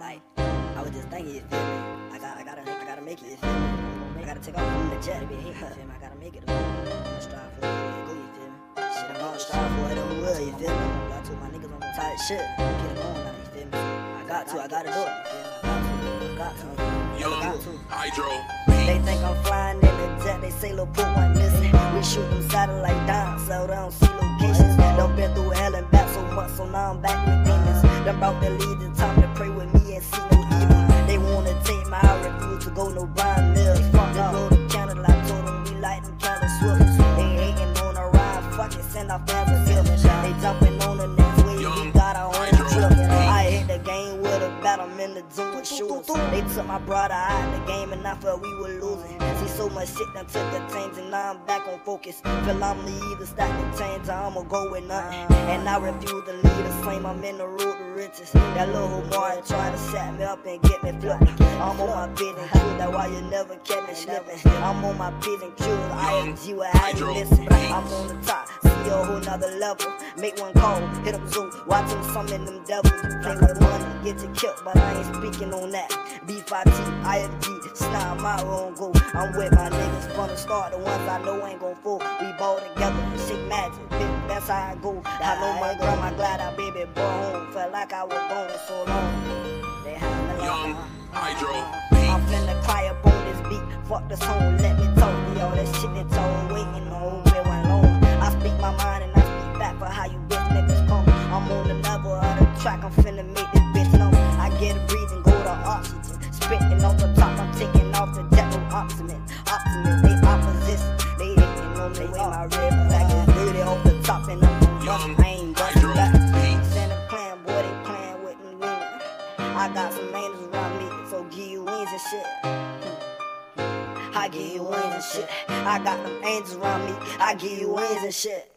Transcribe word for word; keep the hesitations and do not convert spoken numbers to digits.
like, like, I was just thinking, you feel me? I gotta, I gotta, I gotta make it, you feel me? I gotta take off from the jet to be a hit, you feel me? I gotta make it, I'm gonna strive for it, I'm gonna go, you feel me? Shit, I'm gonna strive for it, I'm will, you feel me? I told my niggas, I'm gonna tie shit, get it on, now, you feel me? I got to, I gotta do it, you feel me? I got to, I got to, Young Hydro. They think I'm flying in the jet, they say little poop ain't missing. We shoot them satellite down, so they don't see locations. Done been through hell and back so much, so now I'm back with demons. Them brought the lead in time to pray with me and see no evil. They wanna take my review to go no blind mills. Fuck up, go to Canada, I told them we light them kind of swift. They hating on a ride, fuck it, send our family feelings. They jumping on the next way, we got our own trip. I hit the game with a bat, I'm in the zoo with shoes. They took my brother out of the game and I felt we were losing. See so much shit done took the teams and now I'm back on focus. Feel I'm either stack the change or I'ma go with nothing. And I refuse to lead a claim, I'm in the road to riches. That little homeboy try to set me up and get me flipped. I'm on my P's and Q's, that's why you never kept me slipping. I'm on my P's and Q's, I N G, what had you missing? I'm on the top, see a whole nother level. Make one call, hit them zoom, watch them summon them devils. Play with money, get you killed, but I ain't speaking on that. B five T, I F G, it's not my own goal. I'm with my niggas from the start, the ones I know ain't gon' fool. We ball together, shit magic, bitch, that's how I go. I know my grandma glad I baby boy home, felt like I was gone so long. They had me like, Young Hydro. I'm finna cry up on this beat, fuck the song, let me talk to y'all. That shit that's all waiting on, it went long. I speak my mind and I speak back for how you bitch niggas come. I'm on the level of the track, I'm finna make this bitch know. I get a breathe and go to oxygen, spitting off the top, I'm taking off the deck. Optimist, optimist, they opposition. They hating on me with my ribs. I can do it off the top and I'm on bust. I ain't bustin' back. Send a plan, boy, they playin' with me. I got some angels around me, so give you wings and shit. I give you wings and shit. I got them angels around me, I give you wings and shit.